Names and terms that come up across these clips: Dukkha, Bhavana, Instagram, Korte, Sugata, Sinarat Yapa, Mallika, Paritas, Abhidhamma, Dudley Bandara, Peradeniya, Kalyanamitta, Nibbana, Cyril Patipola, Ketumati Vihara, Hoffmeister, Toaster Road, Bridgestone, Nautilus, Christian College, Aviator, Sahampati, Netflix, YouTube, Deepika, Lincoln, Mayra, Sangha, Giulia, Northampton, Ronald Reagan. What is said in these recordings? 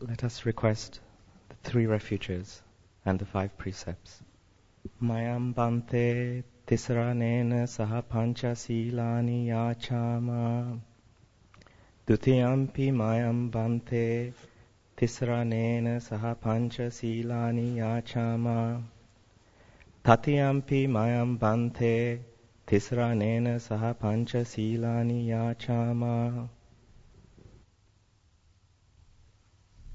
let us request the three refuges and the five precepts. Mayam bante tisranena saha pancha silani yachama. Dutiyampi mayam bante tisranena saha pancha silani yachama. Tatiyampi mayam bante tisranena saha pancha silani yachama.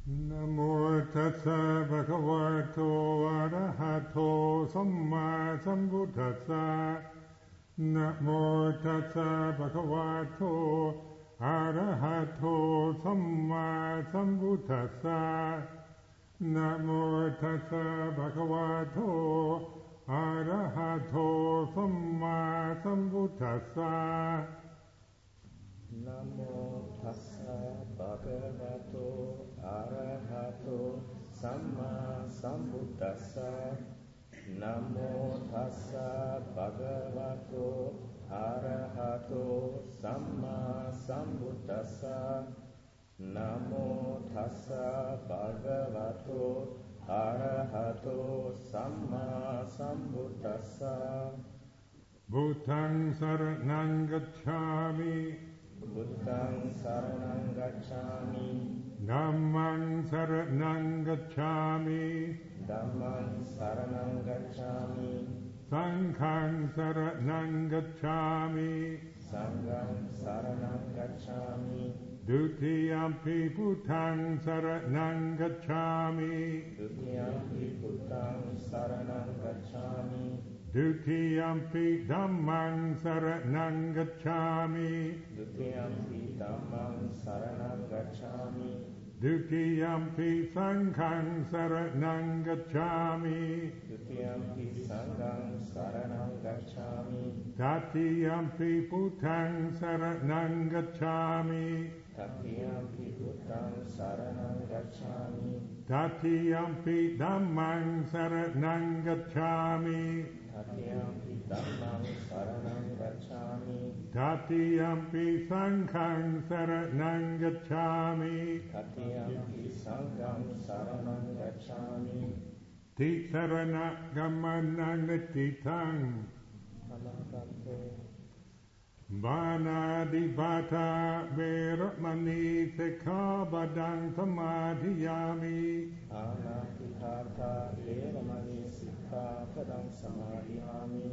Namo tatsa bhagavato arahato samma sambuddhassa. Namo tatsa bhagavato arahato samma sambuddhassa. Namo tatsa bhagavato arahato samma sambuddhassa. Namo tassa bhagavato arahato samma sambuddhassa. Namo tassa bhagavato arahato samma sambuddhassa. Namo tassa bhagavato arahato samma sambuddhassa. Bhutang saranang gacchami. Buddhaṃ saraṇaṃ gacchāmi. Dhammaṃ saraṇaṃ gacchāmi. Dhammaṃ saraṇaṃ gacchāmi. Saṅghaṃ saraṇaṃ gacchāmi. Saṅghaṃ saraṇaṃ gacchāmi. Dutiyampi buddhaṃ saraṇaṃ gacchāmi. Dutiyampi buddhaṃ saraṇaṃ gacchāmi. Dutiyampi dhammaṃ saraṇaṃ gacchāmi. Dutiyampi dhammaṃ saraṇaṃ gacchāmi. Dutiyampi saṅghaṃ saraṇaṃ gacchāmi. Dutiyampi saṅghaṃ saraṇaṃ gacchāmi. Tatiyampi buddhaṃ saraṇaṃ gacchāmi. Tatiyampi buddhaṃ saraṇaṃ gacchāmi. Tatiyampi dhammaṃ saraṇaṃ gacchāmi. Tatiyampi dhammaṃ saraṇaṃ gacchāmi. Tatiyampi saṅghaṃ saraṇaṃ gacchāmi. Tatiyampi saṅghaṃ saraṇaṃ gacchāmi. Tīṣaraṇagamaṇaṃ nitītaṃ vānādibāta vīramani sikkhabadaṃ samādhiyāmi. Vānādibāta vīramani sikkhabadaṃ samādhiyāmi.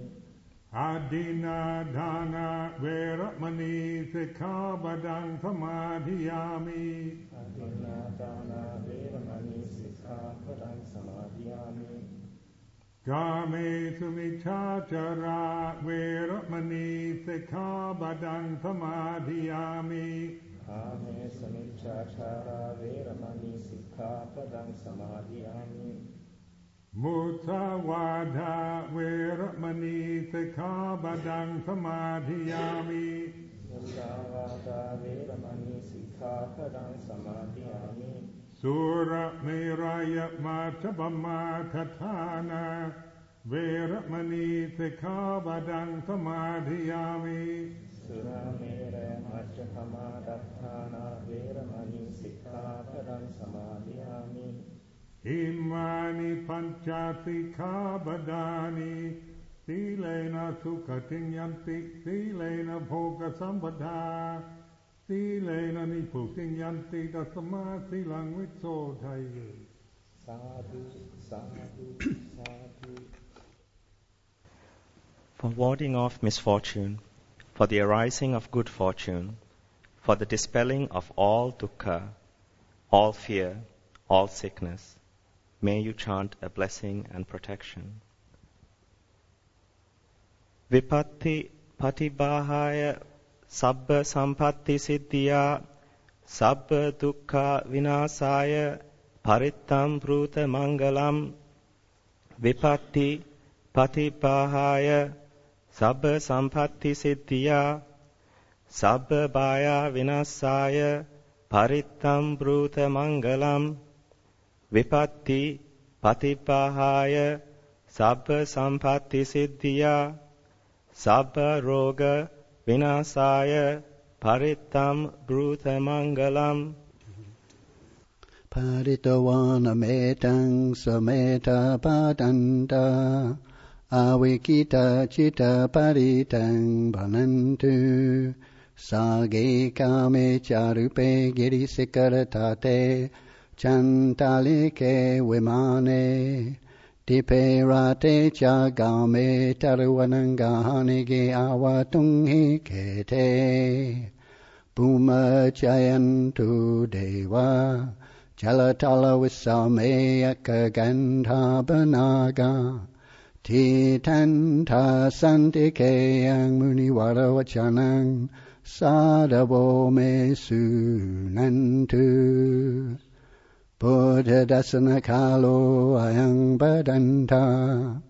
Adinādhāna vīramani sikkhabadaṃ samādhiyāmi. Adinādhāna vīramani sikkhabadaṃ samādhiyāmi. Kāme sumicācara vīramani sikkhabadaṃ samādhiyāmi. Kāme sumicācara vīramani sikkhabadaṃ samādhiyāmi. Musāvādā vīramani sikkhabadaṃ samādhiyāmi. Musāvādā vīramani sikkhabadaṃ samādhiyāmi. Sura Mayra Matabama Tatana Veramani Sikkhabadaṃ Samadhiyami. Sura Mayra Matabama Tatana Veramani Sikkhabadaṃ Samadhiyami. Imani Pancha Sikkhabadani Silena Sukhatin Yanti Silena Bhoga Sambadha. Silena niputin yanti dasama silang vitsodhaye. Sadhu, sadhu, sadhu. For warding off misfortune, for the arising of good fortune, for the dispelling of all dukkha, all fear, all sickness, may you chant a blessing and protection. Vipatti patibahaya sabba sampatti siddhiya, sabba dukkha vinasaya, parittam pruta mangalam. Vipatti patipahaya, sabba sampatti siddhiya, sabba bhaya vinasaya, parittam pruta mangalam. Vipatti patipahaya, sabba sampatti siddhiya, sabba roga vinasaya, paritam brutha mangalam. Paritavanametang sameta padanta Awikita chita paritang banantu Sage kame charupe girisikaretate Chantalike vimane Tiperate chagame taruvanangahanige awatungi kete Puma chayantu deva Chalatala visame akagandha banaga Titanta santikeyang munivaravachanang Sadavome sunantu Buddha dasana kalo ayang badanta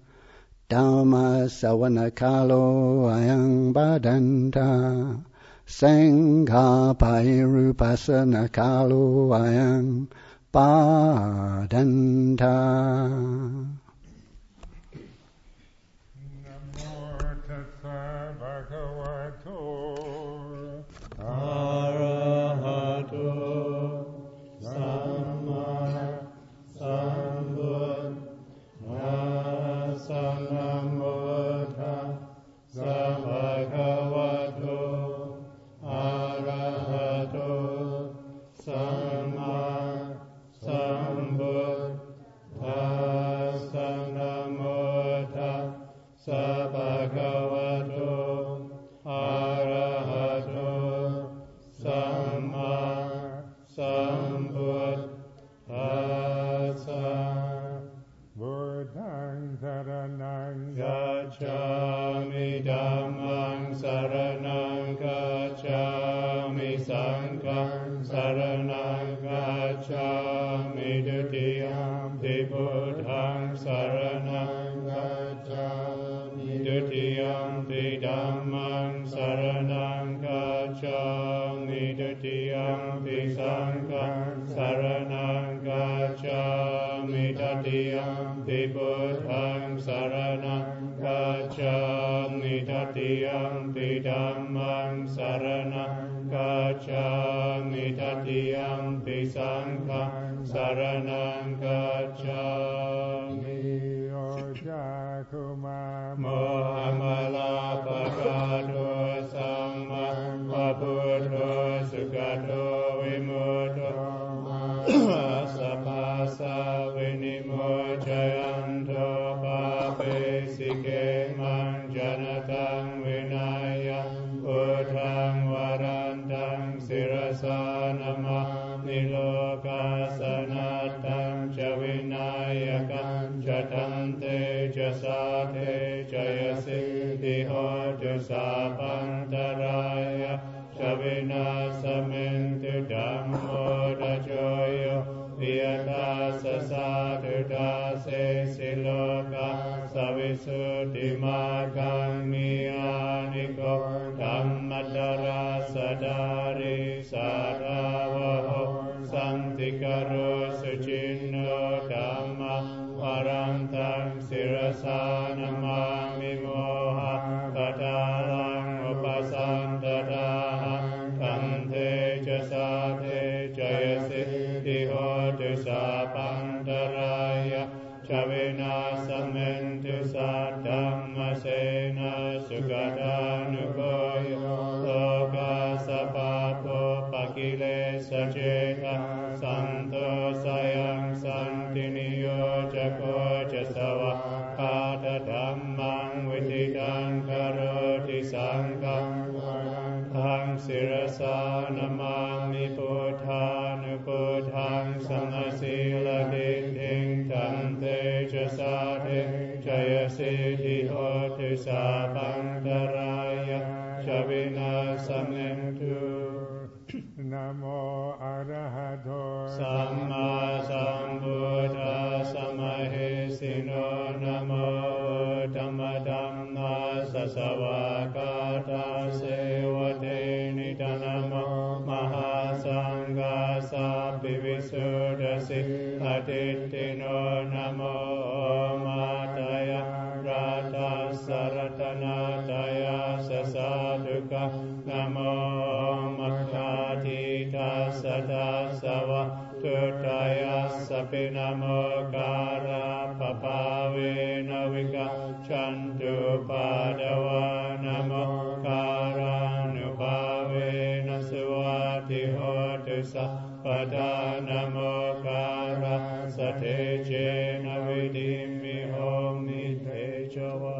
Dhamma savana kalo ayang badanta Sangha pairupasana kalo ayang badanta. Namo Makati Dasada Sava Turtaya sapinamokara papave navika chantu padava namokara nupave nasuvati hotusa pada namokara sateche navidimi om nitechava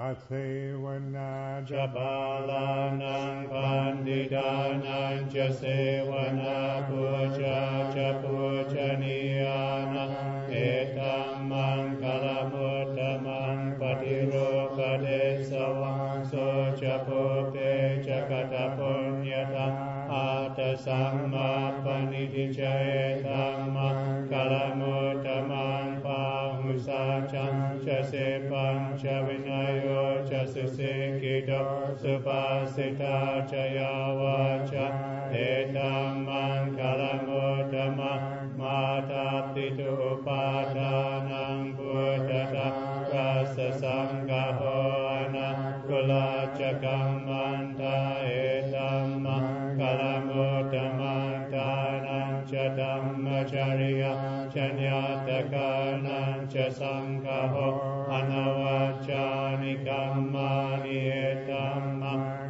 Asevana jabalanam pandidanam jasevana puja japujaniyanam etam mangalamutamam patirokadesavam sochapote jakatapunyatam atasammapaniti jayetam mangalamutaman pahusacham jasepam javinayo Susikido supasita chayavacha etam mangalamudama mataptitu padanam buddhata rasasangahoana kulachakam manta etam mangalamudama tanam chadamacharya chanyatakanam chasangaho Anavacchani kammani etam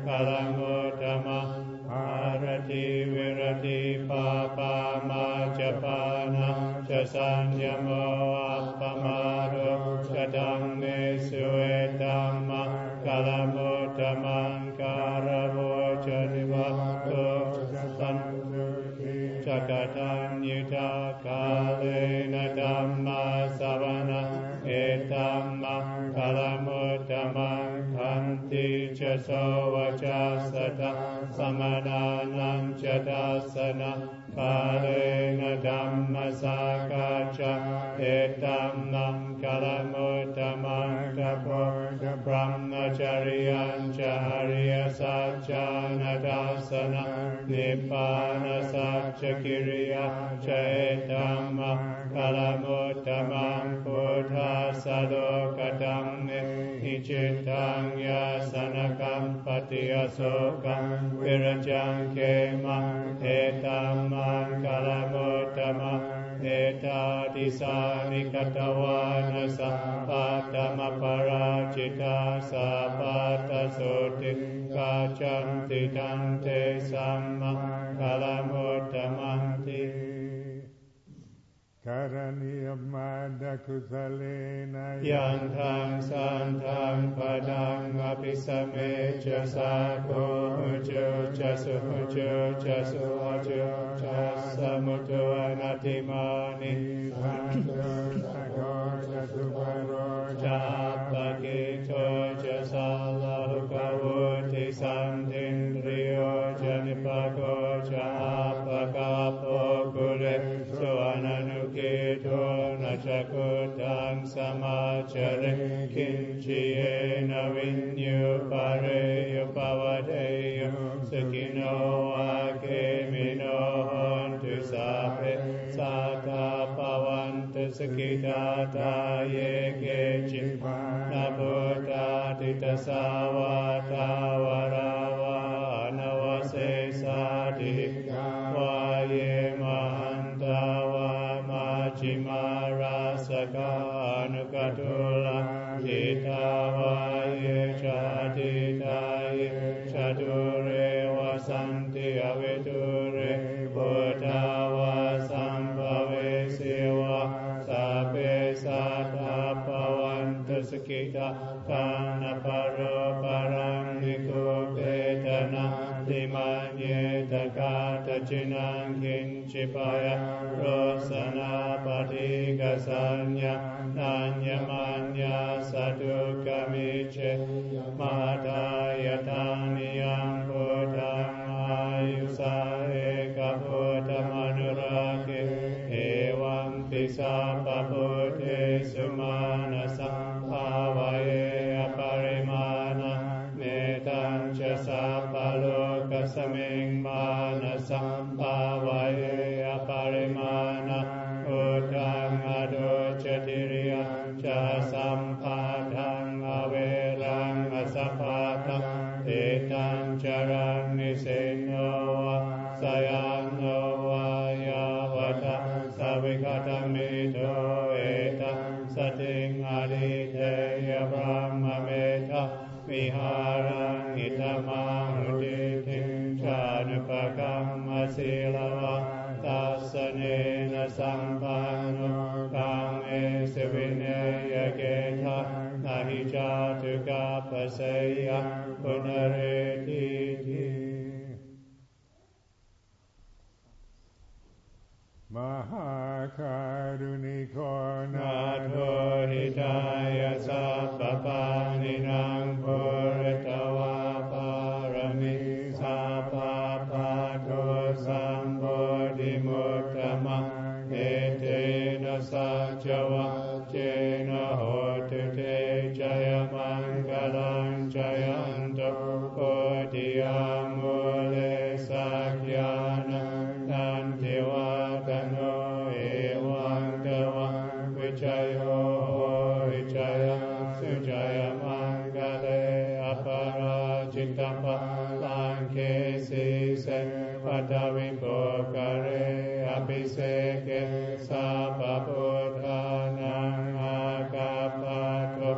kalamutama arati virati papa majapana chasanyamo apamaro chadamne suetam kalamutama karavochanivatu santu chakatanyuta kalena dhamma savana etam kalamuttamam kanti ca sovacasata samananam ca dasana parena dhammasakacha etam kalamuttamam kapoja brahmacharyan ca hariyasacha nadasana nippanasaccha kiriya ca etam Kalamuttamam buddha sadokatam hichitam yasanakam patiasokam virajam kemam etam kalamuttamam etati sarikatavanasa patamaparachita sapatasotin kachanti tante samma kalamuttamam Karaniyamada kusalena yantam santam padam apisamecha sako ucho chasu acho chasamutu anatimani santam sako chasu paro chapakito chasalahukawuti sandindriyo janipako chapakapo kure soananu Keto nachakutam samachare kinchiyena vinyu pareyo pavadeyo sukino akemino hontu sape sata pavantu sukitata yeke chipa nabuta titasavata varava anavase sadhika vaye mahantava Chimarasaka anukatula jitavaye chaditaye chadure vasanti aviture buddhava sambhave siva sape satapavanta sukita kanaparo paraniko vedana Dimanyeta kata chinam kinchipaya rosana patigasanya nanyamanya satukamiche matayataniyam buddham ayusa ekabuddham anurake evam pisa papute sumanasam pavaye aparimana netam chasapalo Saming manasam pavaye aparimana utang adochatiriyam ca sampadang avelang asapatam etam charam niseno sayang no vaya Kalyanamitta eta sating aditeya brahmameta viharan itamaruditim chanapakam asilava tasanena sampano kam esavinaya geta nahijatu kapaseya punareti Mahakaruniko Nato Hidaya Sapapaninam Puritawa Parami Sapapato Sambodhimutama Etena Sajava Jena Hotute Jayamangalam Jayanto Bodhiyamule Sakyanam Tantiva Tano Ewan Gawan Vijayo Vijaya Sujaya Mangale Aparajitapa Lankesi Se Patavipokare Abhiseke Sapaputana Akapato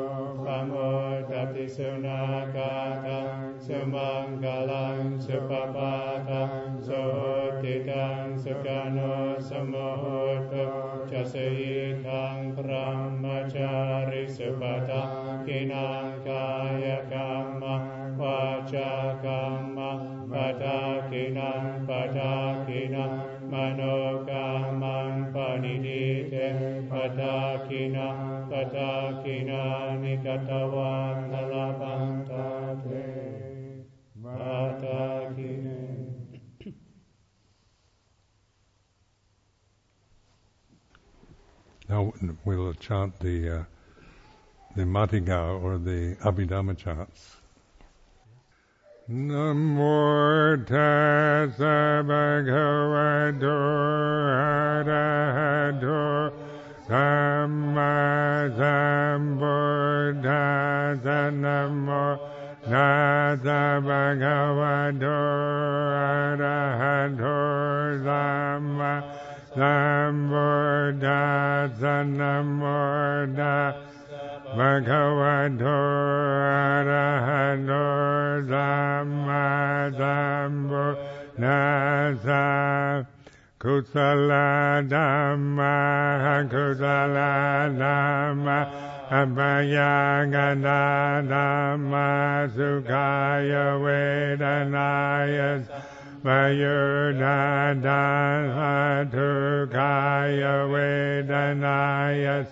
Pamodati Sunakata Sumangalan Supapata Sotitan Sukano Samohoto Chasayitan Brahmachari Supata Kinankaya Kama Vacha Kama Patakinan Patakinan Manokaman Panidite Patakina Patakina Nikatavan Nalapantate Patakina Now we'll chant the Matiga or the Abhidhamma chants. Namo tassa bhagavato arahato samma sambuddhassa namo tassa bhagavato arahato samma Sambuddhassa namo tassa bhagavato arahato samma sambuddhassa kusala dhamma kusala dhamma abhayagana dhamma sukhaya vedanaya Vayurna dhanatu kaya vedanayas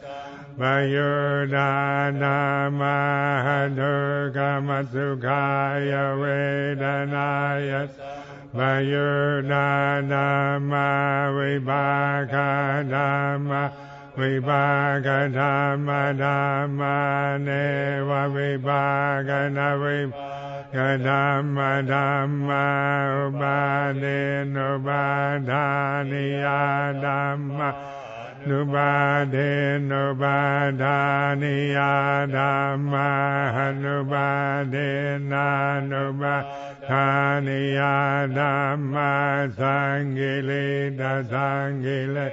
Vayurna namahatu kamasu kaya vedanayas Vayurna nama vibhaka dhamma Vibhaka dhamma dhamma neva vibhaka na vibhaka Kadamma dhamma upadin upadaniya dhamma Nupadin upadaniya dhamma Nupadina nupadaniya dhamma Sangilita sangilita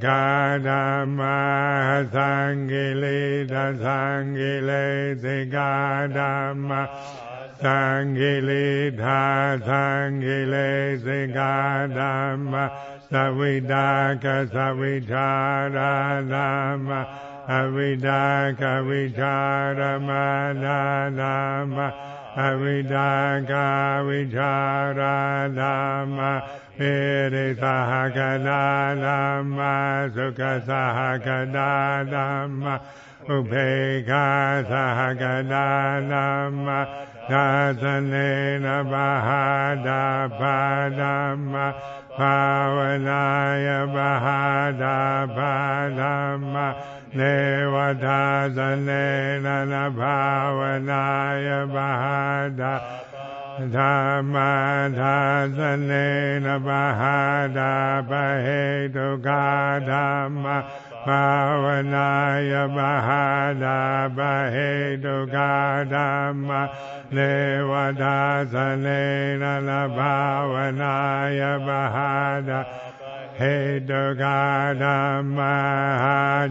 Gadamma sangilita sangilita Gadamma Sangilita Sangilese Gadama Savidaka Savichara Dhamma Avidaka Vichara Madama Avidaka Vichara Dhamma Pirisahakada Dhamma Sukasahakada Dhamma Upeka Sahakada Dhamma Tasanena Bahada Padama Pavanaya Bahada Padama Deva Tasanena Pavanaya Bahada Dhamma Tasanena Bahada Pahetuka Dhamma Pavanaya Bahada Pahetuka Dhamma Deva Tasanena Bhavanaya Bahada He Durgadama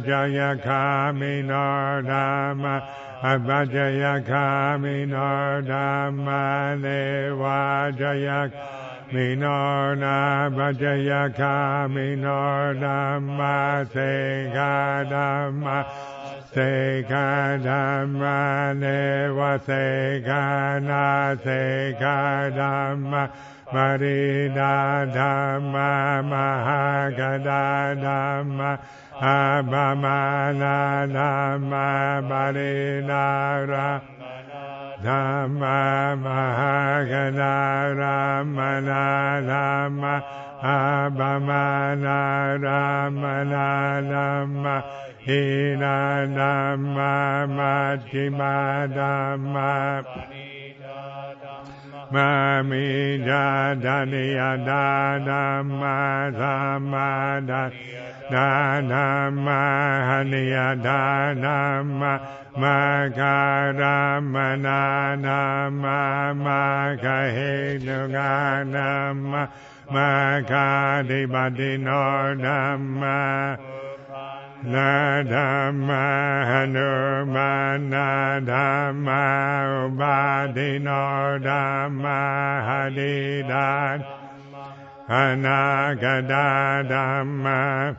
Jaya Kami Nordama Abhajaya Kami Nordama Deva Jaya Kami Nordama Abhajaya Kami Nordama Sekadama Sekadamma Deva Sekana Sekadamma Paridadamma Mahagadadamma Abhamanadamma Paridara Dhamma Mahagadarammanadamma Abhamanadammanadamma Hina Dhamma Majjhima Dhamma Mamija Dhaniya Dhamma Dhamma Dhamma Haniya Dhamma Makaramana Dhamma Makahenuga Dhamma Makadibadino Dhamma Nadama Hanurmana Dhamma Ubadino Dhamma Hadidad Anagadadama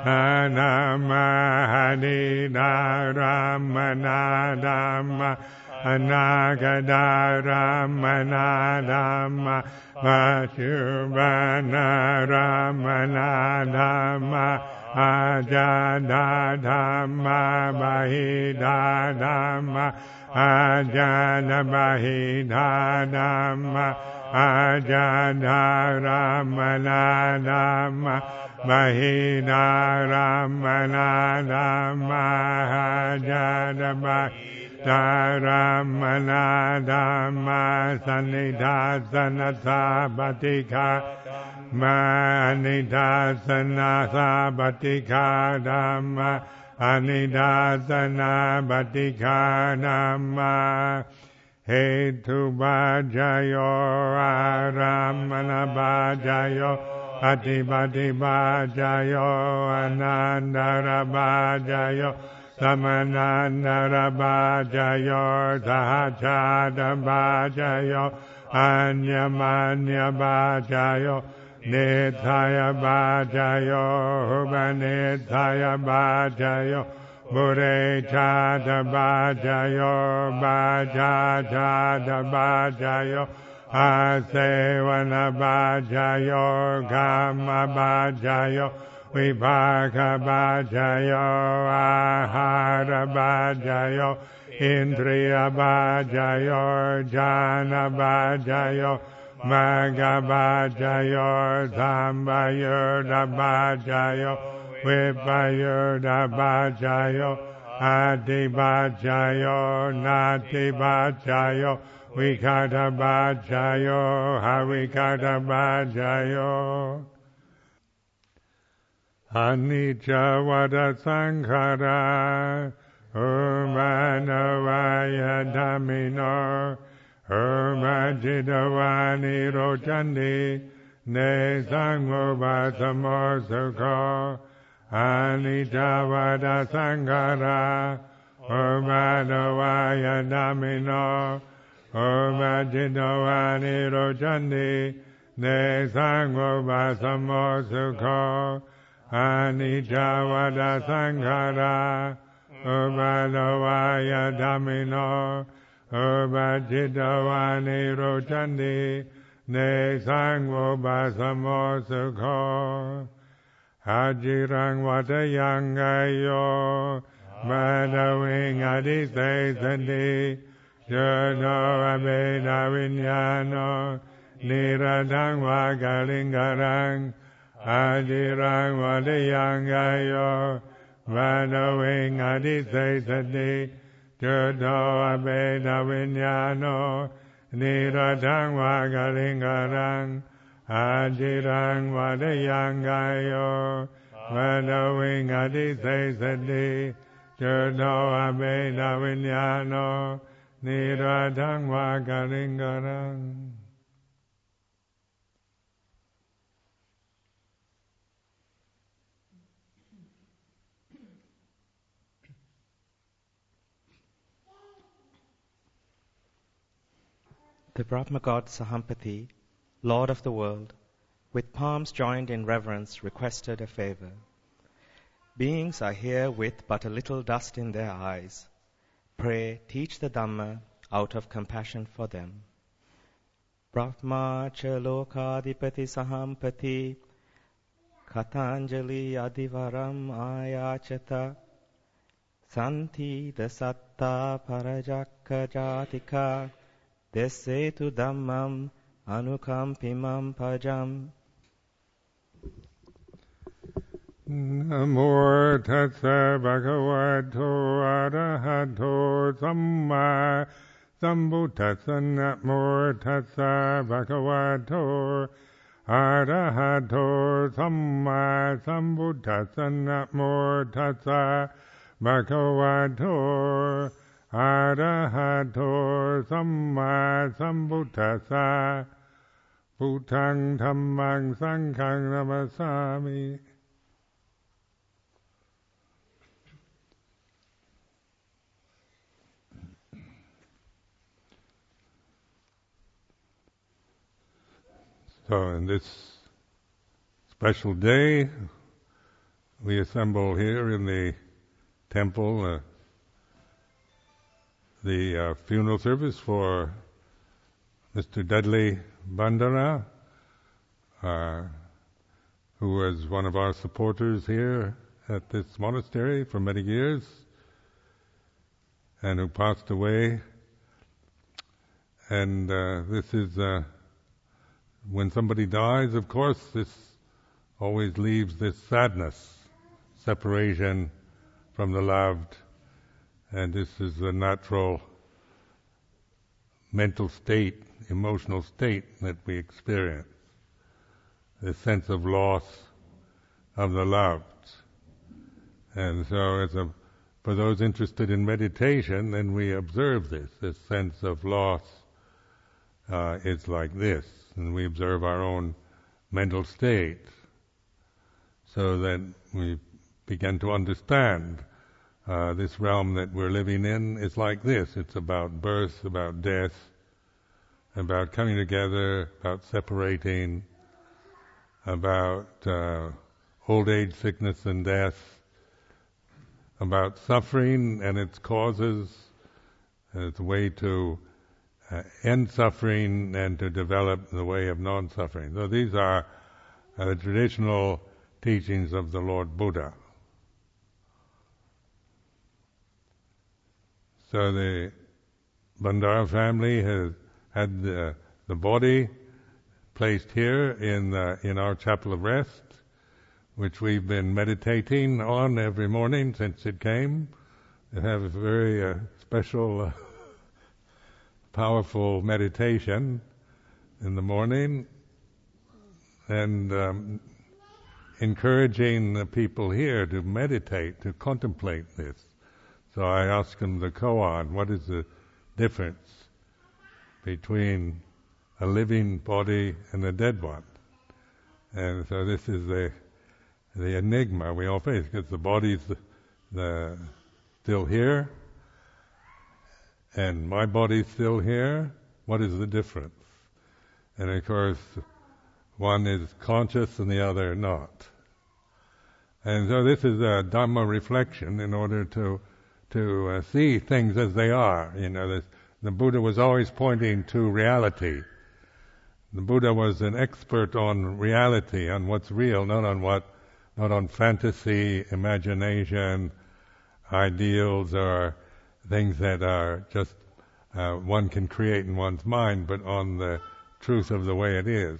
Anama Hadidaramana Dhamma Anagadaramana Dhamma Vachubana Ramana Dhamma Ajada Dhamma Bahida Dhamma Ajada Bahida Dhamma Ajada Ramana Dhamma Bahida Ramana Dhamma Ajada Bahida Dharamana Dhamma Sanidhasana Sabatika Manidhasana Sabatika Dhamma Anidhasana Batika Dhamma Hetu Bhajayo Aramana Bhajayo Atibati Bhajayo Anandara Bhajayo Samanandara Bhajayo, Sahajada Bhajayo, Anyamanya Bhajayo, Nithaya Bhajayo, Hubanithaya Bhajayo, Burechada Bhajayo, Bhajajada Bhajayo, Asevana Bhajayo, Kama Bhajayo, Vibhaka Bhajayo, Ahara Bhajayo, Indriya Bhajayo, Jana Bhajayo, Magga Bhajayo, Dhammayurda Bhajayo, Vipayurda Bhajayo, Adi Bhajayo, Nati Bhajayo, Vikata Bhajayo, Havikata Bhajayo. Anicca vada sankhara umanavaya dhamino umajidavani rochandi ne sanghubhasamosukho anicca vada sankhara umanavaya dhamino umajidavani rochandi ne sanghubhasamosukho Anicca vada sankhara umanavaya dhamino umajidavani rochandi ne sanghubhasamosukho hajirang vatayang ayo madaving adisesandi jono abheda vinyano niradang vakalingarang Adirang vadayangayo, vadawing adisesati, jodo abeda vinyano, niradang vagalingarang. Adirang vadayangayo, vadawing adisesati, jodo abeda vinyano, niradang vagalingarang. the Brahma god Sahampati, lord of the world, with palms joined in reverence, requested a favor. Beings are here with but a little dust in their eyes. Pray, teach the Dhamma out of compassion for them. Brahma cha lokadipati Sahampati, Katanjali adivaram ayachata, Santi dasatta parajakka jatika, desetu dhammam anukampimam pajam. Namo tassa bhagavato arahato samma sambuddhassa. Namo tassa bhagavato arahato samma sambuddhassa. Namo tassa bhagavato arahato samma sambuddhassa. Bhutang dhammang sanghang namasami. So on this special day, we assemble here in the temple, the funeral service for Mr. Dudley Bandara, who was one of our supporters here at this monastery for many years, and who passed away. And this is, when somebody dies, of course, this always leaves this sadness, separation from the loved. And this is the natural mental state, emotional state that we experience, the sense of loss of the loved. And so for those interested in meditation, then we observe this sense of loss. It's like this, and we observe our own mental state, so that we begin to understand this realm that we're living in is like this. It's about birth, about death, about coming together, about separating, about old age, sickness and death, about suffering and its causes, and its way to end suffering and to develop the way of non-suffering. So these are the traditional teachings of the Lord Buddha. So the Bandara family has had the body placed here in our chapel of rest, which we've been meditating on every morning since it came. They have a very special, powerful meditation in the morning, and encouraging the people here to meditate, to contemplate this. So I asked them, the koan, what is the difference between a living body and a dead one? And so this is the enigma we all face, because the body's still here, and my body's still here. What is the difference? And of course, one is conscious and the other not. And so this is a Dhamma reflection in order to see things as they are. You know, the Buddha was always pointing to reality. The Buddha was an expert on reality, on what's real, not on fantasy, imagination, ideals, or things that are just one can create in one's mind, but on the truth of the way it is.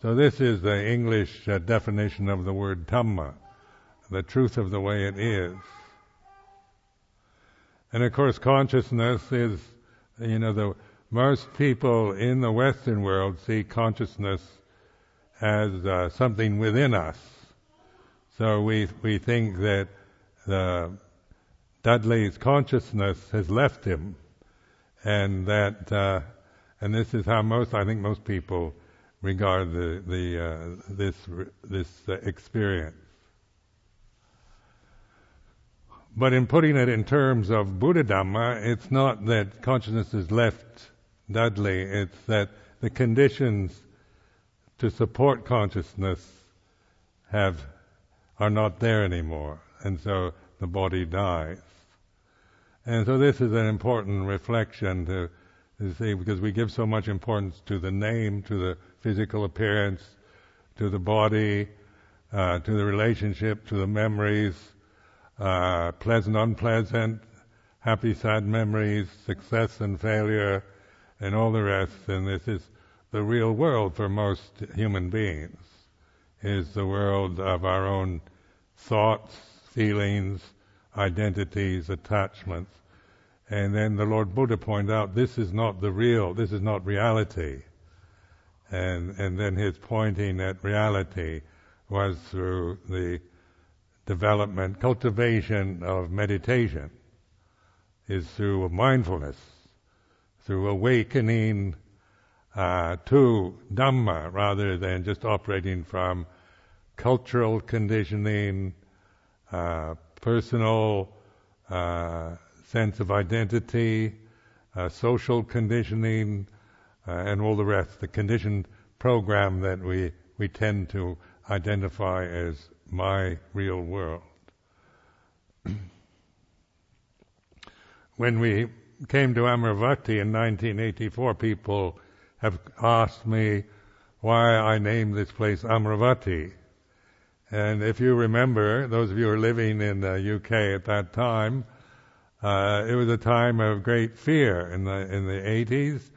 So this is the English definition of the word Dhamma, the truth of the way it is. And of course, consciousness is, you know, most people in the Western world see consciousness as something within us. So we think that Dudley's consciousness has left him, and that and this is how most people regard this experience. But in putting it in terms of Buddha Dhamma, it's not that consciousness has left Dudley, it's that the conditions to support consciousness are not there anymore, and so the body dies. And so this is an important reflection to see, because we give so much importance to the name, to the physical appearance, to the body, to the relationship, to the memories, pleasant, unpleasant, happy, sad memories, success and failure, and all the rest. And this is the real world for most human beings, is the world of our own thoughts, feelings, identities, attachments. And then the Lord Buddha pointed out, this is not the real, this is not reality. And then his pointing at reality was through the development, cultivation of meditation, is through mindfulness, through awakening to Dhamma, rather than just operating from cultural conditioning, personal sense of identity, social conditioning, and all the rest, the conditioned program that we tend to identify as my real world. When we came to Amaravati in 1984, people have asked me why I named this place Amaravati. And if you remember, those of you who are living in the UK at that time, it was a time of great fear in the 80s,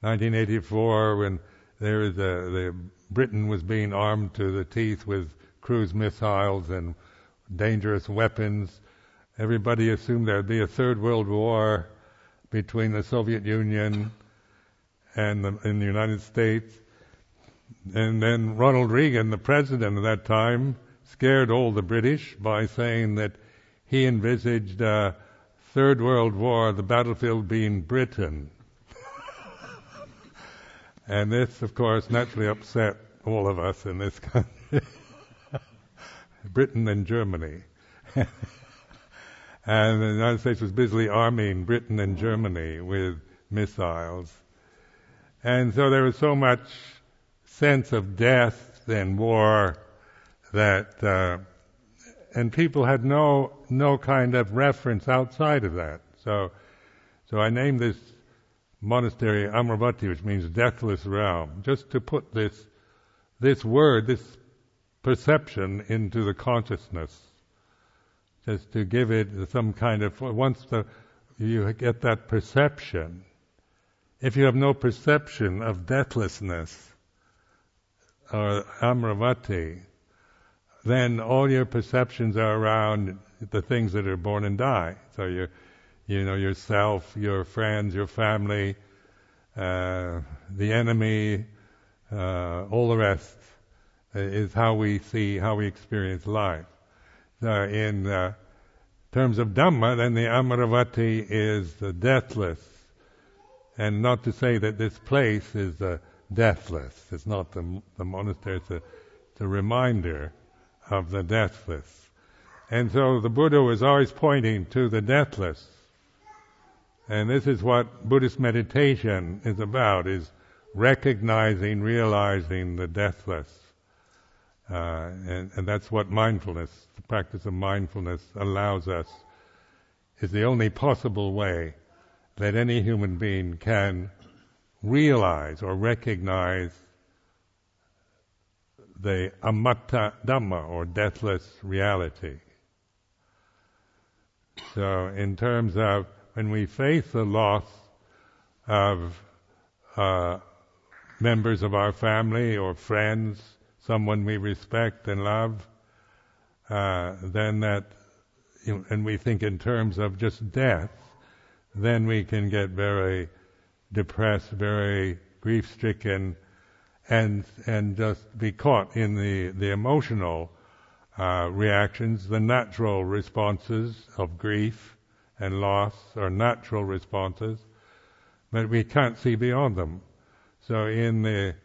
1984, when there was Britain was being armed to the teeth with cruise missiles and dangerous weapons. Everybody assumed there would be a third world war between the Soviet Union and in the United States. And then Ronald Reagan, the president at that time, scared all the British by saying that he envisaged a third world war, the battlefield being Britain. And this, of course, naturally upset all of us in this country. Britain and Germany. And the United States was busily arming Britain and Germany with missiles. And so there was so much sense of death and war that, and people had no kind of reference outside of that. So I named this monastery Amaravati, which means deathless realm, just to put this word, this perception into the consciousness, just to give it some kind of, once you get that perception. If you have no perception of deathlessness or Amaravati, then all your perceptions are around the things that are born and die. So you know, yourself, your friends, your family, the enemy, all the rest is how we see, how we experience life. So in terms of Dhamma, then the Amaravati is deathless. And not to say that this place is deathless. It's not the monastery, it's a reminder of the deathless. And so the Buddha was always pointing to the deathless. And this is what Buddhist meditation is about, is recognizing, realizing the deathless. And that's what mindfulness, the practice of mindfulness allows us, is the only possible way that any human being can realize or recognize the amatta dhamma, or deathless reality. So in terms of when we face the loss of members of our family or friends, someone we respect and love, then that, you know, and we think in terms of just death, then we can get very depressed, very grief-stricken, and just be caught in the emotional reactions. The natural responses of grief and loss are natural responses, but we can't see beyond them. So in the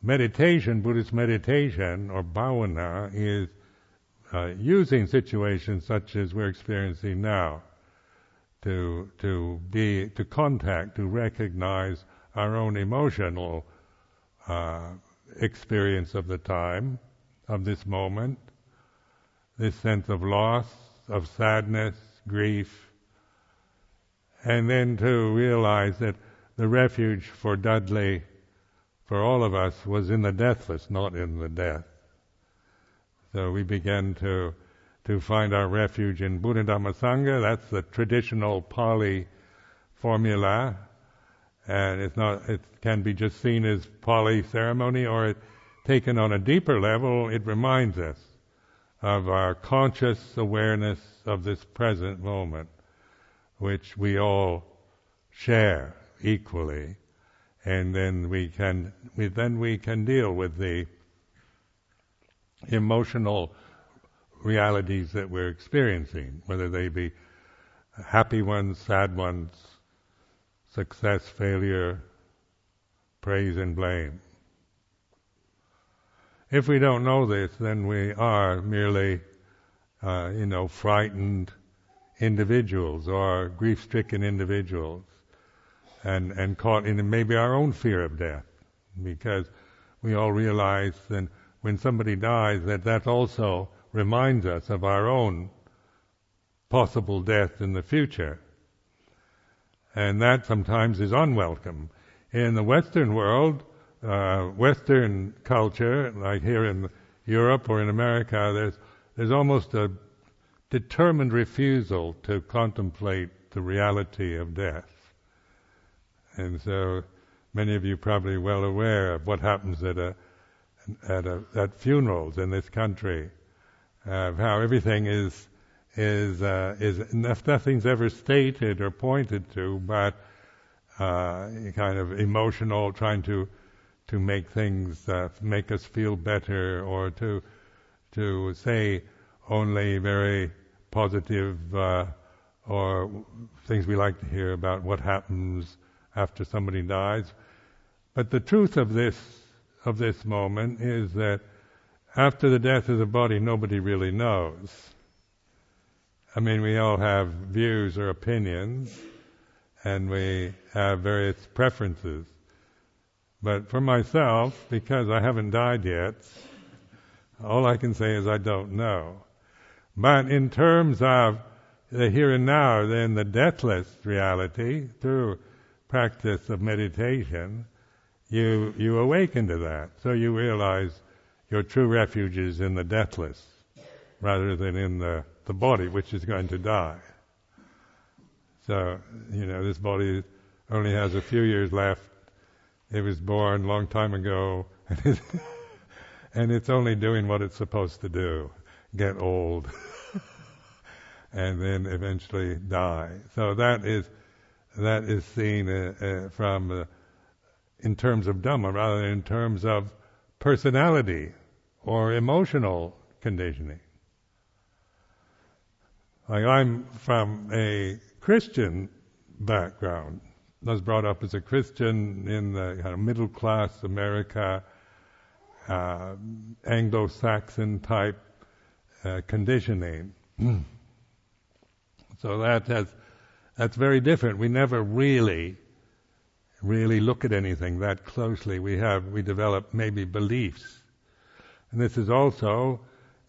meditation, Buddhist meditation, or bhavana, is using situations such as we're experiencing now to contact, to recognize our own emotional experience of the time, of this moment, this sense of loss, of sadness, grief, and then to realize that the refuge for Dudley, for all of us, was in the deathless, not in the death. So we began to find our refuge in Buddha Dhamma Sangha. That's the traditional Pali formula, and it can be just seen as Pali ceremony, or taken on a deeper level, it reminds us of our conscious awareness of this present moment, which we all share equally, and then we can deal with the emotional realities that we're experiencing, whether they be happy ones, sad ones, success, failure, praise and blame. If we don't know this, then we are merely, frightened individuals or grief-stricken individuals and caught in maybe our own fear of death, because we all realize that when somebody dies that also reminds us of our own possible death in the future. And that sometimes is unwelcome. In the Western world, Western culture, like here in Europe or in America, there's almost a determined refusal to contemplate the reality of death. And so many of you are probably well aware of what happens at funerals in this country, of how everything is nothing's ever stated or pointed to, but kind of emotional, trying to make things make us feel better, or to say only very positive or things we like to hear about what happens after somebody dies. But the truth of this moment is that after the death of the body, nobody really knows. I mean, we all have views or opinions, and we have various preferences. But for myself, because I haven't died yet, all I can say is I don't know. But in terms of the here and now, then the deathless reality, through practice of meditation, you awaken to that. So you realize your true refuge is in the deathless, rather than in the body, which is going to die. So, this body only has a few years left. It was born a long time ago, and it's only doing what it's supposed to do, get old, and then eventually die. So that is seen from in terms of Dhamma, rather than in terms of personality or emotional conditioning. Like, I'm from a Christian background. I was brought up as a Christian in the kind of middle-class America, Anglo-Saxon type conditioning. So that's very different. We never really look at anything that closely. We develop maybe beliefs, and this is also,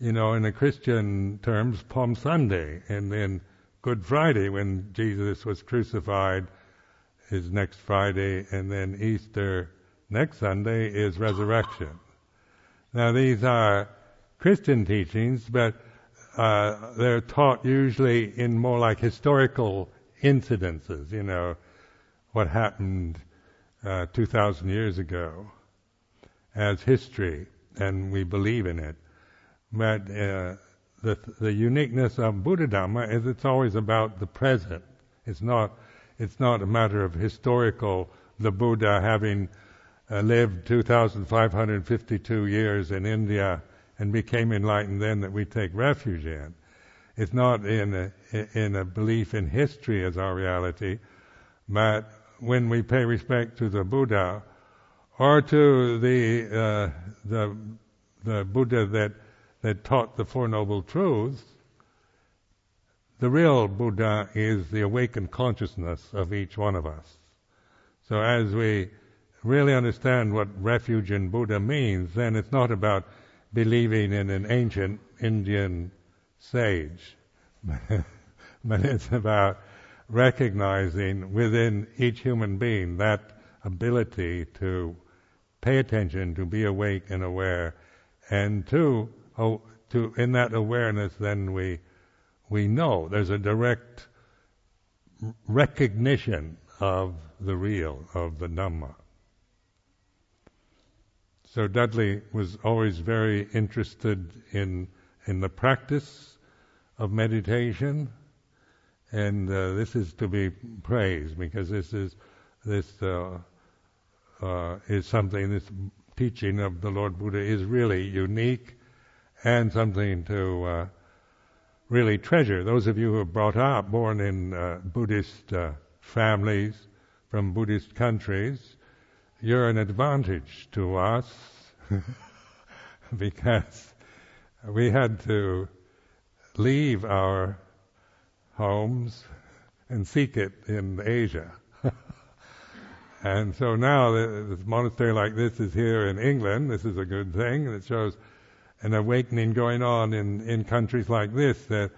in the Christian terms, Palm Sunday, and then Good Friday when Jesus was crucified is next Friday, and then Easter next Sunday is resurrection. Now these are Christian teachings, but they're taught usually in more like historical incidences, what happened 2,000 years ago as history, and we believe in it. But the uniqueness of Buddha Dhamma is it's always about the present. It's not a matter of historical, the Buddha having lived 2,552 years in India and became enlightened then, that we take refuge in. It's not in a belief in history as our reality, but when we pay respect to the Buddha, or to the Buddha that taught the Four Noble Truths, the real Buddha is the awakened consciousness of each one of us. So as we really understand what refuge in Buddha means, then it's not about believing in an ancient Indian sage, but it's about recognizing within each human being that ability to pay attention, to be awake and aware, and to in that awareness then we know there's a direct recognition of the real, of the Dhamma. So Dudley was always very interested in the practice of meditation, and this is to be praised, because this is something, this teaching of the Lord Buddha is really unique and something to really treasure. Those of you who are born in Buddhist families from Buddhist countries, you're an advantage to us because we had to leave our homes and seek it in Asia. And so now this monastery like this is here in England. This is a good thing. It shows an awakening going on in countries like this that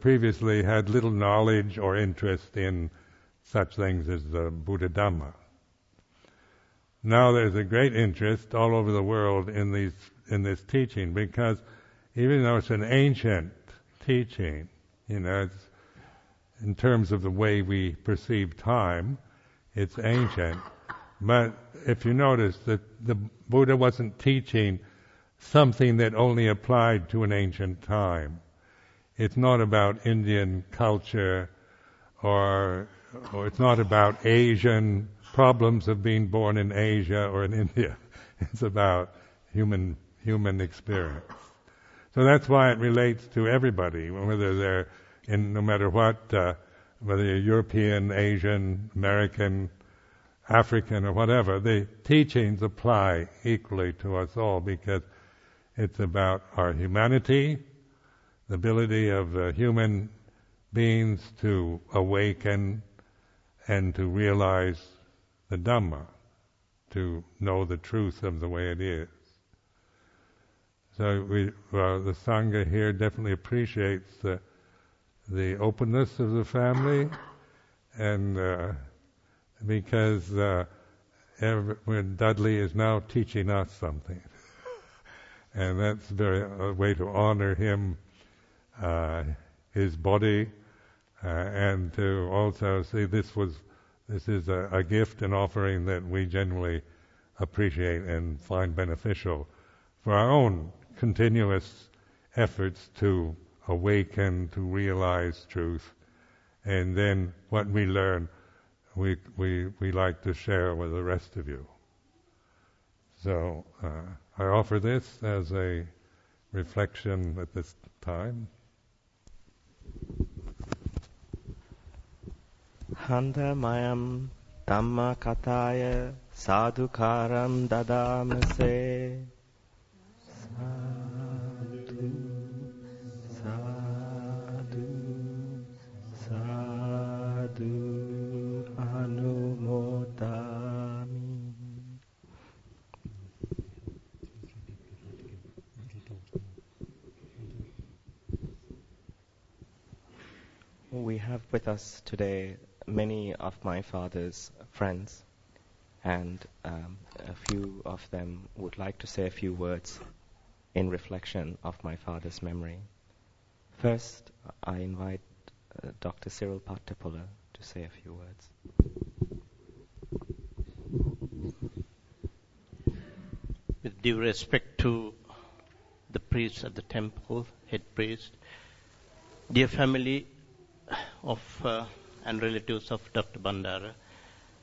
previously had little knowledge or interest in such things as the Buddha Dhamma. Now there's a great interest all over the world in this teaching, because even though it's an ancient teaching, it's, in terms of the way we perceive time, it's ancient. But if you notice that the Buddha wasn't teaching something that only applied to an ancient time. It's not about Indian culture, or it's not about Asian problems of being born in Asia or in India. It's about human experience. So that's why it relates to everybody, whether they're no matter what, whether you're European, Asian, American, African, or whatever, the teachings apply equally to us all, because it's about our humanity, the ability of human beings to awaken and to realize the Dhamma, to know the truth of the way it is. So the Sangha here definitely appreciates the openness of the family, and because Dudley is now teaching us something, and that's a way to honor him, his body, and to also see this is a gift and offering that we generally appreciate and find beneficial for our own continuous efforts to awaken, to realize truth, and then what we learn, we like to share with the rest of you. So I offer this as a reflection at this time. Handa mayam dhamma kataya sadhukaram dadamase. Sadhu, sadhu, sadhu, anumodami. We have with us today many of my father's friends, and a few of them would like to say a few words in reflection of my father's memory. First, I invite Dr. Cyril Patipola to say a few words. With due respect to the priest at the temple, head priest, dear family of and relatives of Dr. Bandara,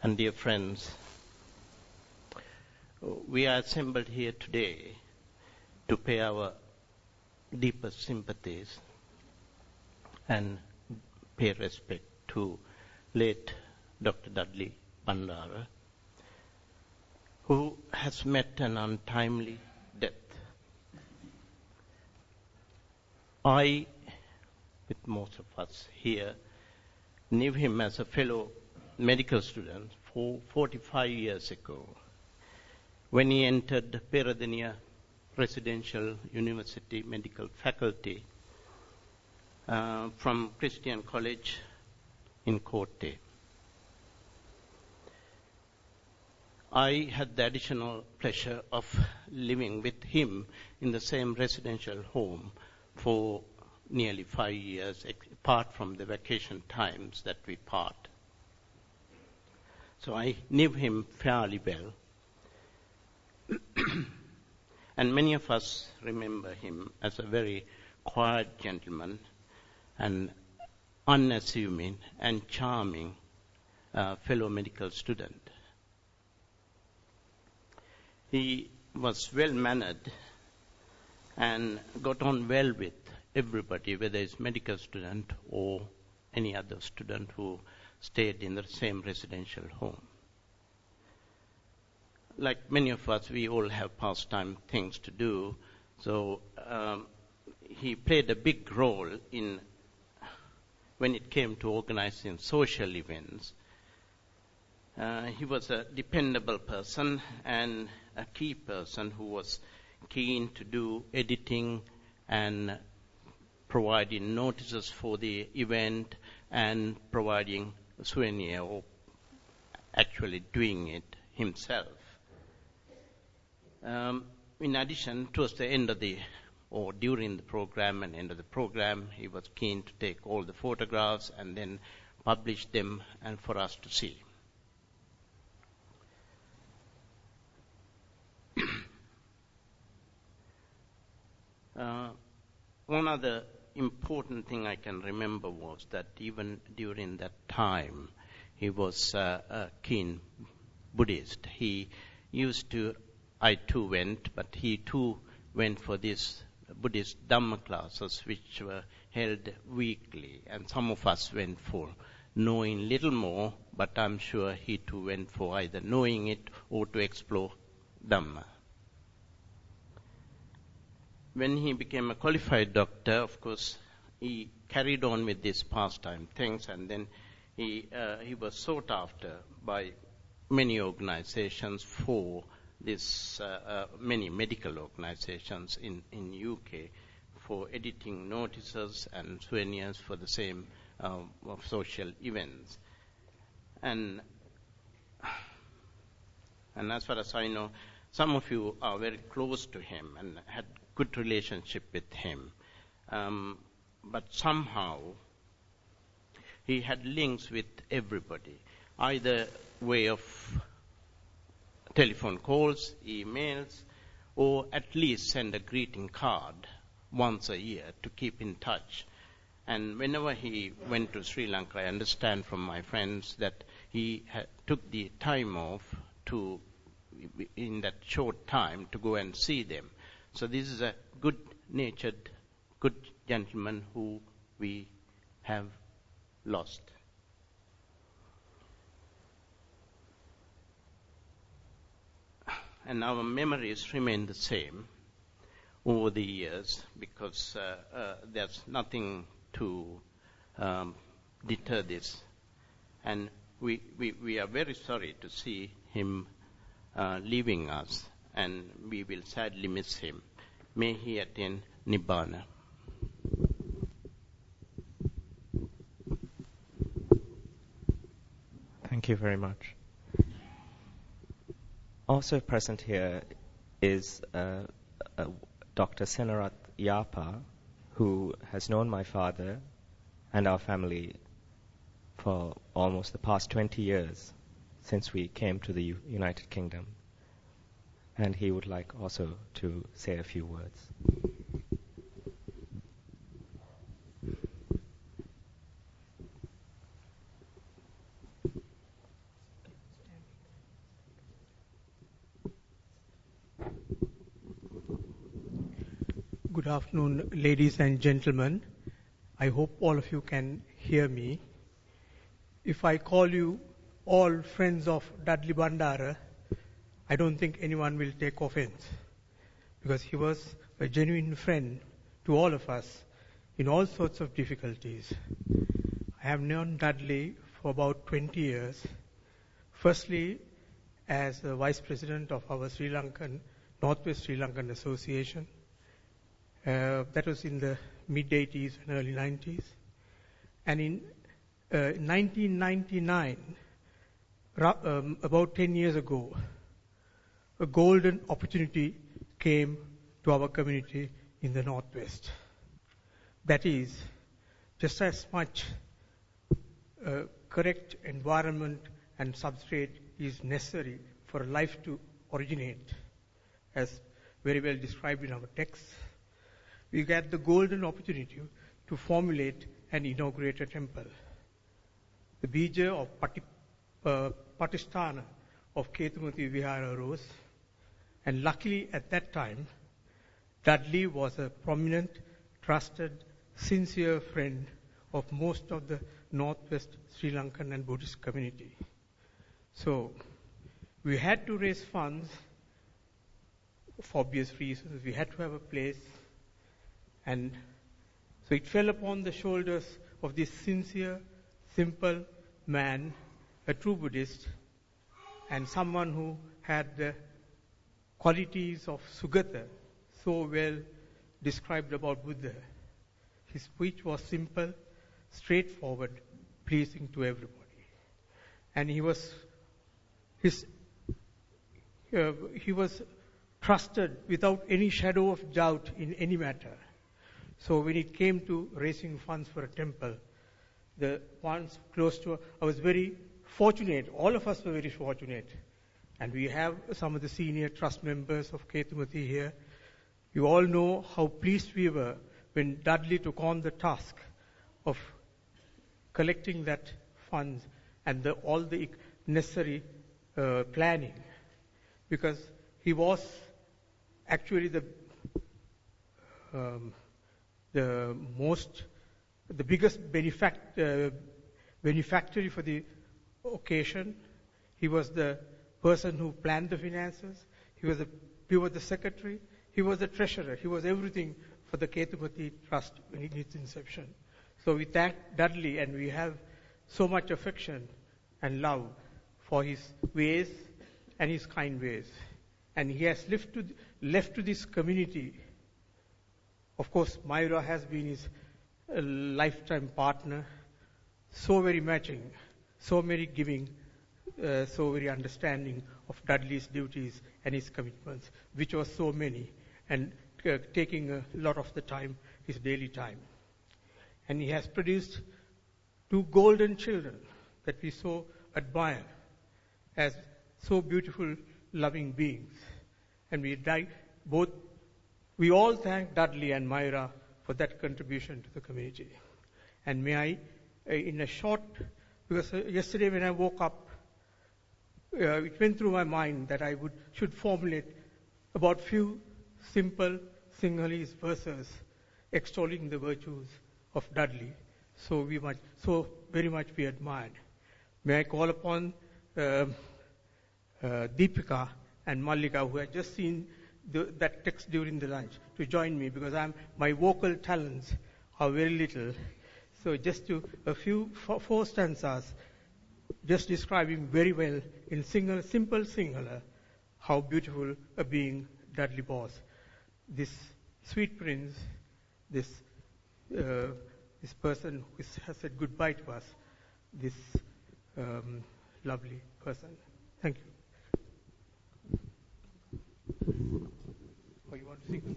and dear friends, we are assembled here today to pay our deepest sympathies and pay respect to late Dr. Dudley Bandara, who has met an untimely death. I, with most of us here, knew him as a fellow medical student 45 years ago when he entered the Peradeniya Residential University Medical Faculty from Christian College in Korte. I had the additional pleasure of living with him in the same residential home for nearly 5 years, apart from the vacation times that we part. So I knew him fairly well. And many of us remember him as a very quiet gentleman and unassuming and charming fellow medical student. He was well-mannered and got on well with everybody, whether it's medical student or any other student who stayed in the same residential home. Like many of us, we all have pastime things to do, so he played a big role in when it came to organizing social events. He was a dependable person and a key person who was keen to do editing and providing notices for the event and providing a souvenir or actually doing it himself. In addition, towards the end of the, or during the program and end of the program, he was keen to take all the photographs and then publish them and for us to see. One other important thing I can remember was that even during that time, he was a keen Buddhist. He used to I too went, but he too went for these Buddhist Dhamma classes which were held weekly, and some of us went for knowing little more, but I'm sure he too went for either knowing it or to explore Dhamma. When he became a qualified doctor, of course, he carried on with these pastime things, and then he was sought after by many organizations for this many medical organizations in UK for editing notices and souvenirs for the same of social events. And as far as I know, some of you are very close to him and had good relationship with him. But somehow, he had links with everybody, either way of telephone calls, emails, or at least send a greeting card once a year to keep in touch. And whenever he went to Sri Lanka, I understand from my friends that he took the time off to, in that short time, to go and see them. So this is a good-natured, good gentleman who we have lost. And our memories remain the same over the years because there's nothing to deter this. And we are very sorry to see him leaving us, and we will sadly miss him. May he attain Nibbana. Thank you very much. Also present here is Dr. Sinarat Yapa, who has known my father and our family for almost the past 20 years since we came to the United Kingdom. And he would like also to say a few words. Good afternoon, ladies and gentlemen. I hope all of you can hear me. If I call you all friends of Dudley Bandara, I don't think anyone will take offense, because he was a genuine friend to all of us in all sorts of difficulties. I have known Dudley for about 20 years, Firstly, as the Vice President of our Sri Lankan, Northwest Sri Lankan Association, that was in the mid-80s and early 90s. And in 1999, about 10 years ago, a golden opportunity came to our community in the Northwest. That is, just as much correct environment and substrate is necessary for life to originate, as very well described in our text, we get the golden opportunity to formulate and inaugurate a temple. The bija of Patisthana of Ketumati Vihara arose, and luckily at that time, Dudley was a prominent, trusted, sincere friend of most of the Northwest Sri Lankan and Buddhist community. So we had to raise funds for obvious reasons. We had to have a place. And so it fell upon the shoulders of this sincere, simple man, a true Buddhist, and someone who had the qualities of Sugata, so well described about Buddha. His speech was simple, straightforward, pleasing to everybody. And he was trusted without any shadow of doubt in any matter. So when it came to raising funds for a temple, the ones close to us, I was very fortunate. All of us were very fortunate. And we have some of the senior trust members of Ketumati here. You all know how pleased we were when Dudley took on the task of collecting that funds and all the necessary planning, because he was actually the biggest benefactor for the occasion. He was the person who planned the finances. He was the secretary. He was the treasurer. He was everything for the Ketumati Trust in its inception. So we thank Dudley, and we have so much affection and love for his ways and his kind ways. And he has left to this community. Of course, Mayra has been his lifetime partner, so very matching, so very giving, so very understanding of Dudley's duties and his commitments, which were so many, and taking a lot of the time, his daily time. And he has produced two golden children that we so admire as so beautiful, loving beings. And we all thank Dudley and Mayra for that contribution to the community. And may I, because yesterday when I woke up, it went through my mind that I should formulate about few simple Sinhalese verses extolling the virtues of Dudley, so very much we admired. May I call upon Deepika and Mallika, who had just seen that text during the lunch, to join me, because my vocal talents are very little. So just four stanzas, just describing very well in simple Sinhala how beautiful a being Dudley was. This sweet prince, this person who has said goodbye to us, this lovely person. Thank you. Oh, you want to sing?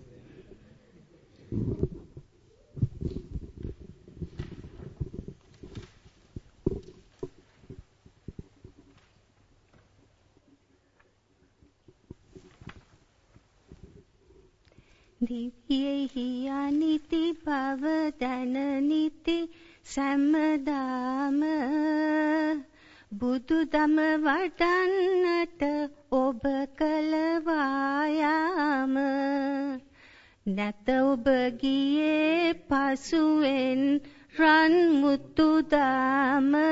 Divyehi aniti bhavadana niti samadama Buddhu Dhamma vadannata oba kalavayama Nata oba giye pasuen ran muttu dhamma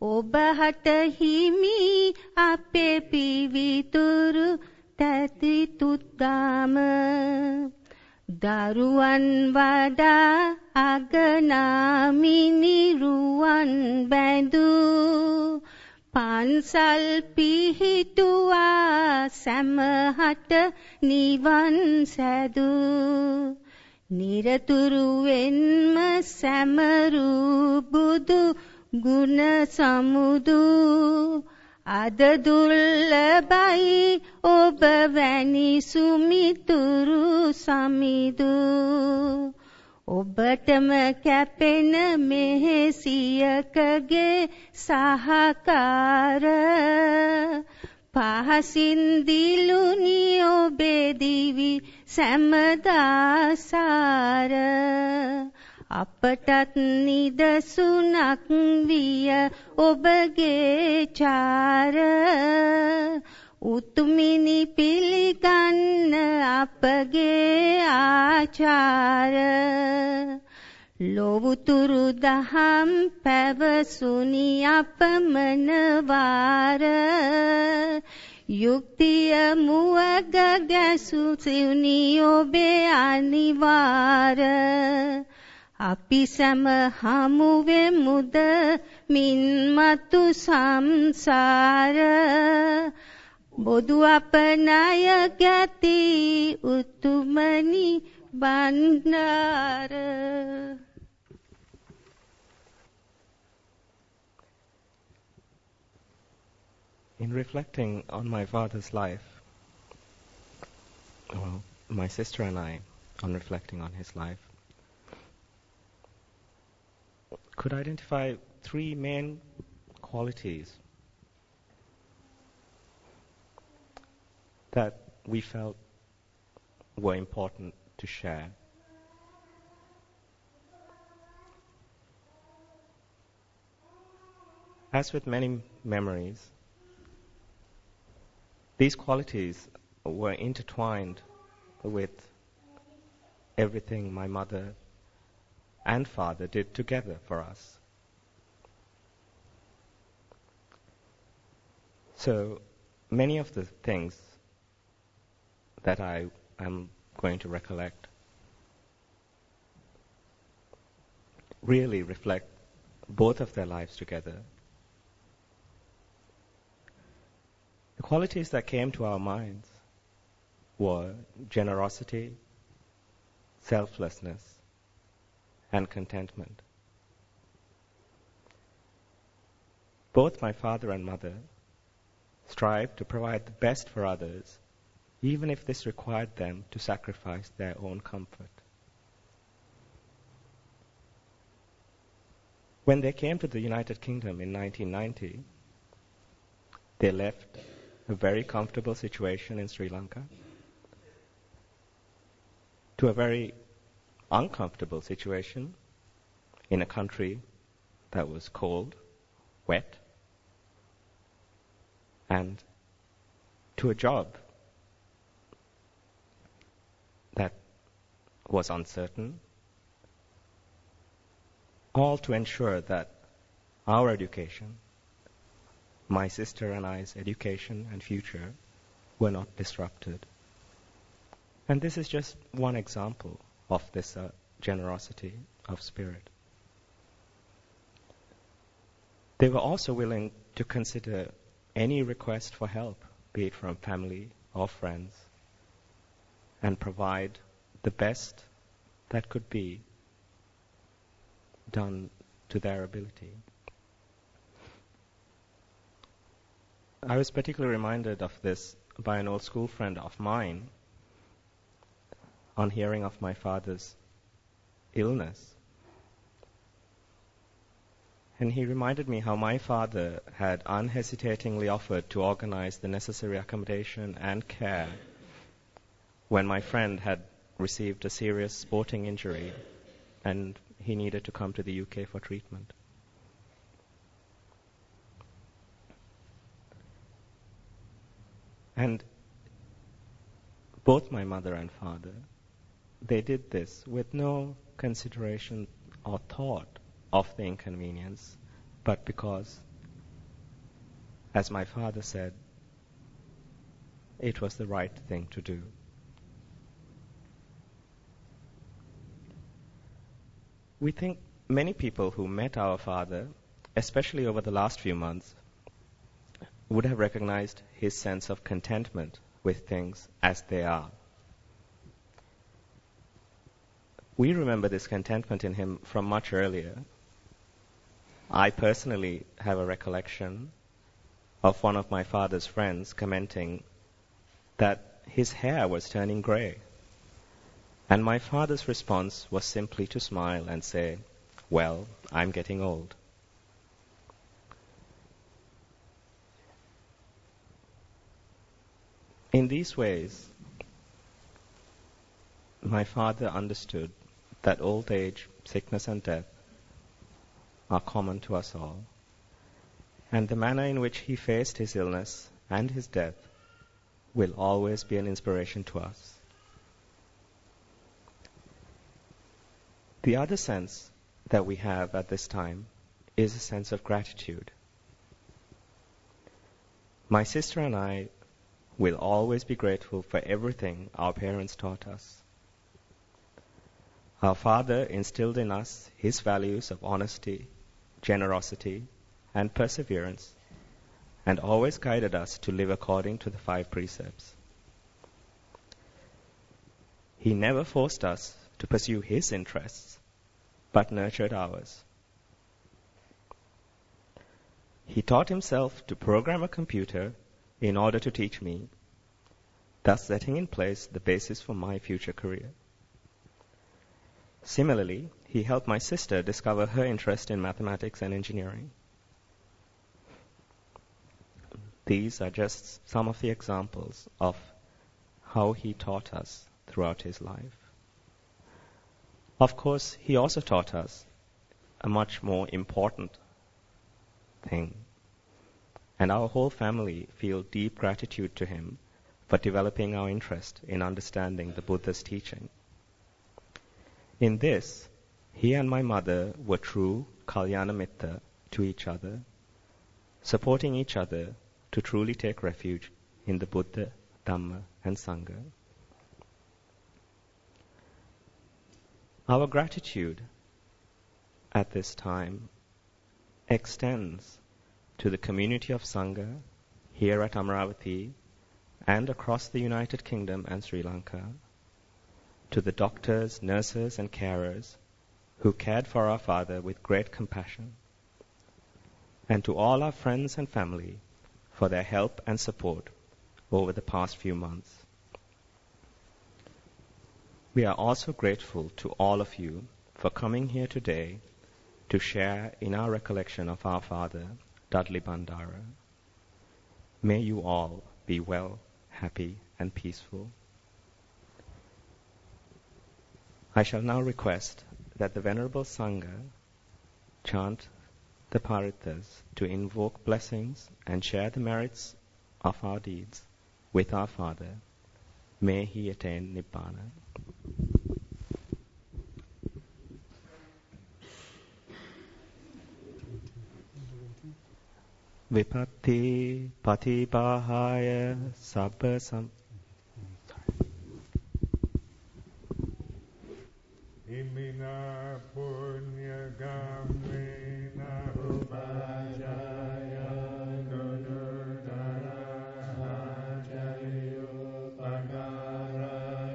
Oba hata himi ape pivituru Tati tuttama daruan vada aganami niruan bandu පන්සල් පිහිටුවා සමහට නිවන් සැදු නිරතුරුවෙන්ම සැමරු බුදු ගුණ සමුදු අද දුර්ලභයි ඔබ වැනි සුමිතුරු සමිදු ඔබටම කැපෙන මෙහෙසියකගේ සහකාර පහසින් දිලුනි ඔබේ දිවි සැමදාසාර අපටත් නිදසුනක් විය ඔබගේ චාර උතුමිනි පිළිගන්න අපගේ ආචාර ලොවුතුරු දහම් පැවසුනි අපමණ වාර යුක්තිය මුවග ගැසුසිනි ඔබේ අනිවාර අපි සැම හමුවෙමුද මින් මතු සංසාර බොදු අපනය ගැති උතුමනි Bandara. In reflecting on my father's life, well, my sister and I, on reflecting on his life, could identify three main qualities that we felt were important to share. As with many memories, these qualities were intertwined with everything my mother and father did together for us. So many of the things that I am going to recollect really reflect both of their lives together. The qualities that came to our minds were generosity, selflessness, and contentment. Both my father and mother strived to provide the best for others, even if this required them to sacrifice their own comfort. When they came to the United Kingdom in 1990, they left a very comfortable situation in Sri Lanka to a very uncomfortable situation in a country that was cold, wet, and to a job that was uncertain, all to ensure that our education, my sister and I's education and future, were not disrupted. And this is just one example of this generosity of spirit. They were also willing to consider any request for help, be it from family or friends, and provide the best that could be done to their ability. I was particularly reminded of this by an old school friend of mine on hearing of my father's illness. And he reminded me how my father had unhesitatingly offered to organize the necessary accommodation and care when my friend had received a serious sporting injury and he needed to come to the UK for treatment. And both my mother and father, they did this with no consideration or thought of the inconvenience, but because, as my father said, it was the right thing to do. We think many people who met our father, especially over the last few months, would have recognized his sense of contentment with things as they are. We remember this contentment in him from much earlier. I personally have a recollection of one of my father's friends commenting that his hair was turning grey. And my father's response was simply to smile and say, "Well, I'm getting old." In these ways, my father understood that old age, sickness and death are common to us all, and the manner in which he faced his illness and his death will always be an inspiration to us. The other sense that we have at this time is a sense of gratitude. My sister and I will always be grateful for everything our parents taught us. Our father instilled in us his values of honesty, generosity, and perseverance, and always guided us to live according to the 5 precepts. He never forced us to pursue his interests, but nurtured ours. He taught himself to program a computer in order to teach me, thus setting in place the basis for my future career. Similarly, he helped my sister discover her interest in mathematics and engineering. These are just some of the examples of how he taught us throughout his life. Of course, he also taught us a much more important thing, and our whole family feel deep gratitude to him for developing our interest in understanding the Buddha's teaching. In this, he and my mother were true Kalyanamitta to each other, supporting each other to truly take refuge in the Buddha, Dhamma, and Sangha. Our gratitude at this time extends to the community of Sangha here at Amaravati and across the United Kingdom and Sri Lanka, to the doctors, nurses, and carers who cared for our father with great compassion, and to all our friends and family for their help and support over the past few months. We are also grateful to all of you for coming here today to share in our recollection of our father, Dudley Bandara. May you all be well, happy, and peaceful. I shall now request that the Venerable Sangha chant the Paritas to invoke blessings and share the merits of our deeds with our Father. May he attain Nibbana. Vipatti patibahaya sabbasam. Imina punya gamena rupajaya nududara hajayo pagara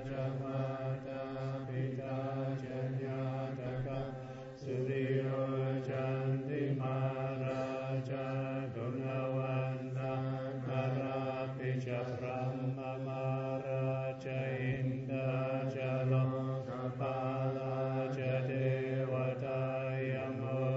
jamata pita janyataka sudhiyo jantimara jagunawanda karapicha brahmamara jainda jalo Bala Jadeva Dayamo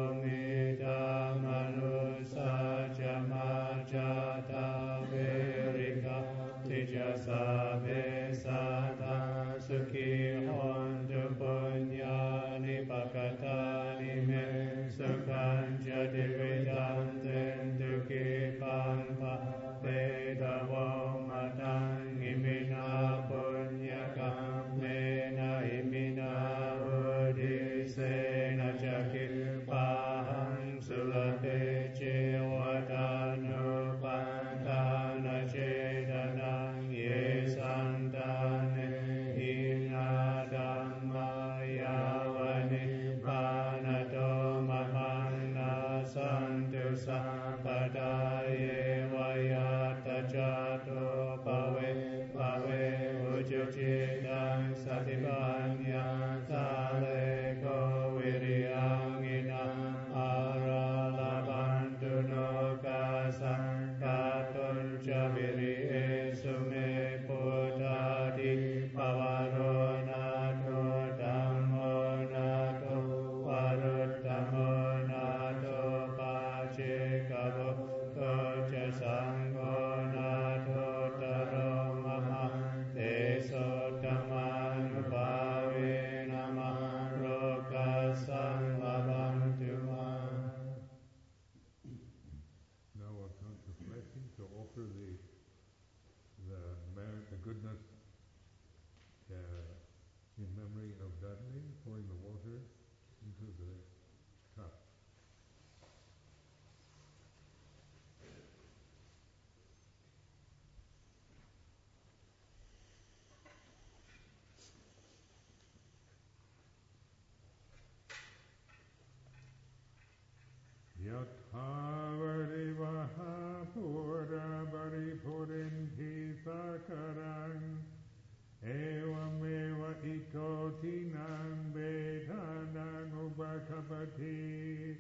Amaravati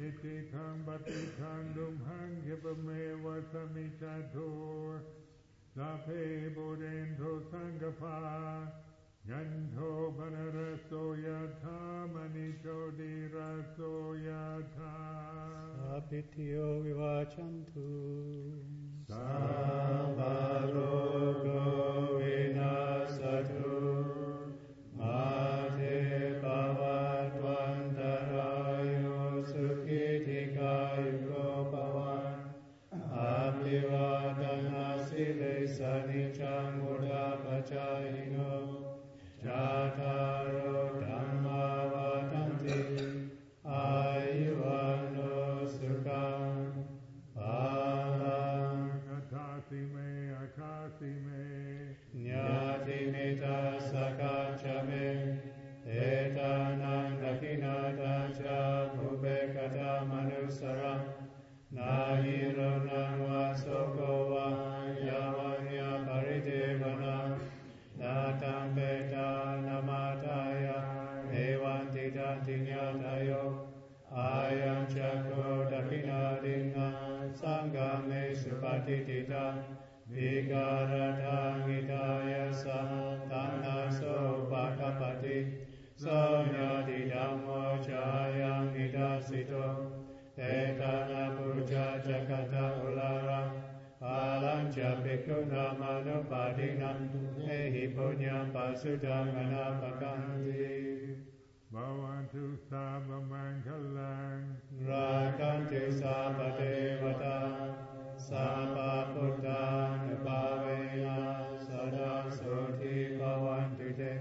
iti tam patitam lumham jivameva samichatur sape bodento sangapa yanto banaraso yata manichodiraso yata apityo vivachantu Sambharogo vinasatu mate bhavattvantarayo sukhitikayo bhavan abhivadanasile sanicam mudapachayino jataro dhammavatanti ayuvano sukham Katime akatime nyatimita sakachame etanandakinata cha bhubekata manusara nahirunanva sokova yavanya paridevana natambeta namataya evantita tinyatayo Ayam chakro dakinadina sangame supatitita vigaratang itaya sahatana sopakapati sonyadidamo chayang idasito etana puja jakata ulara alam chapikuna manupadinam ehi punyam pasudang anapakanti Bhavantu sabba mangalang rakantu sabba devata sabba puttana bhavaya sada surti bhavantu te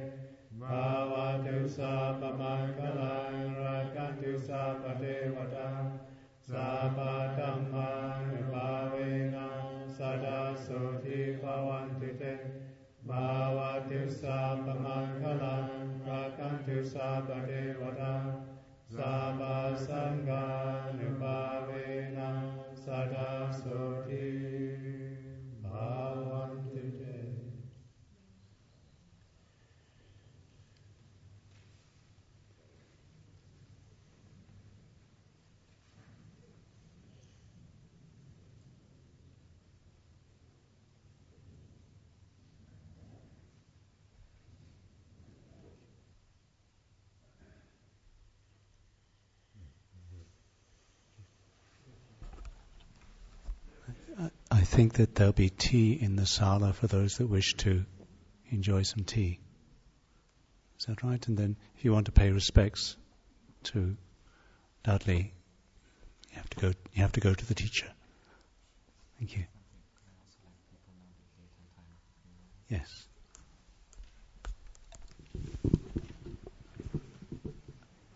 Bhavantu sabba mangalang rakantu sabba devata sabba dhammana bhavaya sada surti bhavantu te Bhavantu sabba mangalam rakantu sabba devata sabba sanganubhavena sada surti bhavantu te. I think that there'll be tea in the sala for those that wish to enjoy some tea. Is that right? And then if you want to pay respects to Dudley, you have to go to the teacher. Thank you. Yes.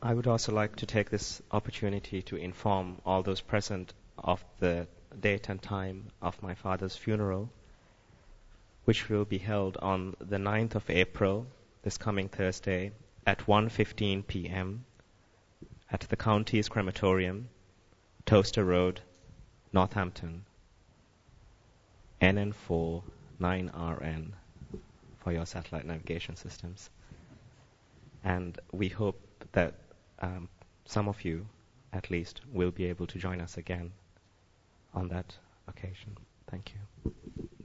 I would also like to take this opportunity to inform all those present of the date and time of my father's funeral, which will be held on the 9th of April, this coming Thursday, at 1:15 p.m. at the County's Crematorium, Toaster Road, Northampton, NN4 9RN for your satellite navigation systems. And we hope that some of you, at least, will be able to join us again on that occasion. Thank you.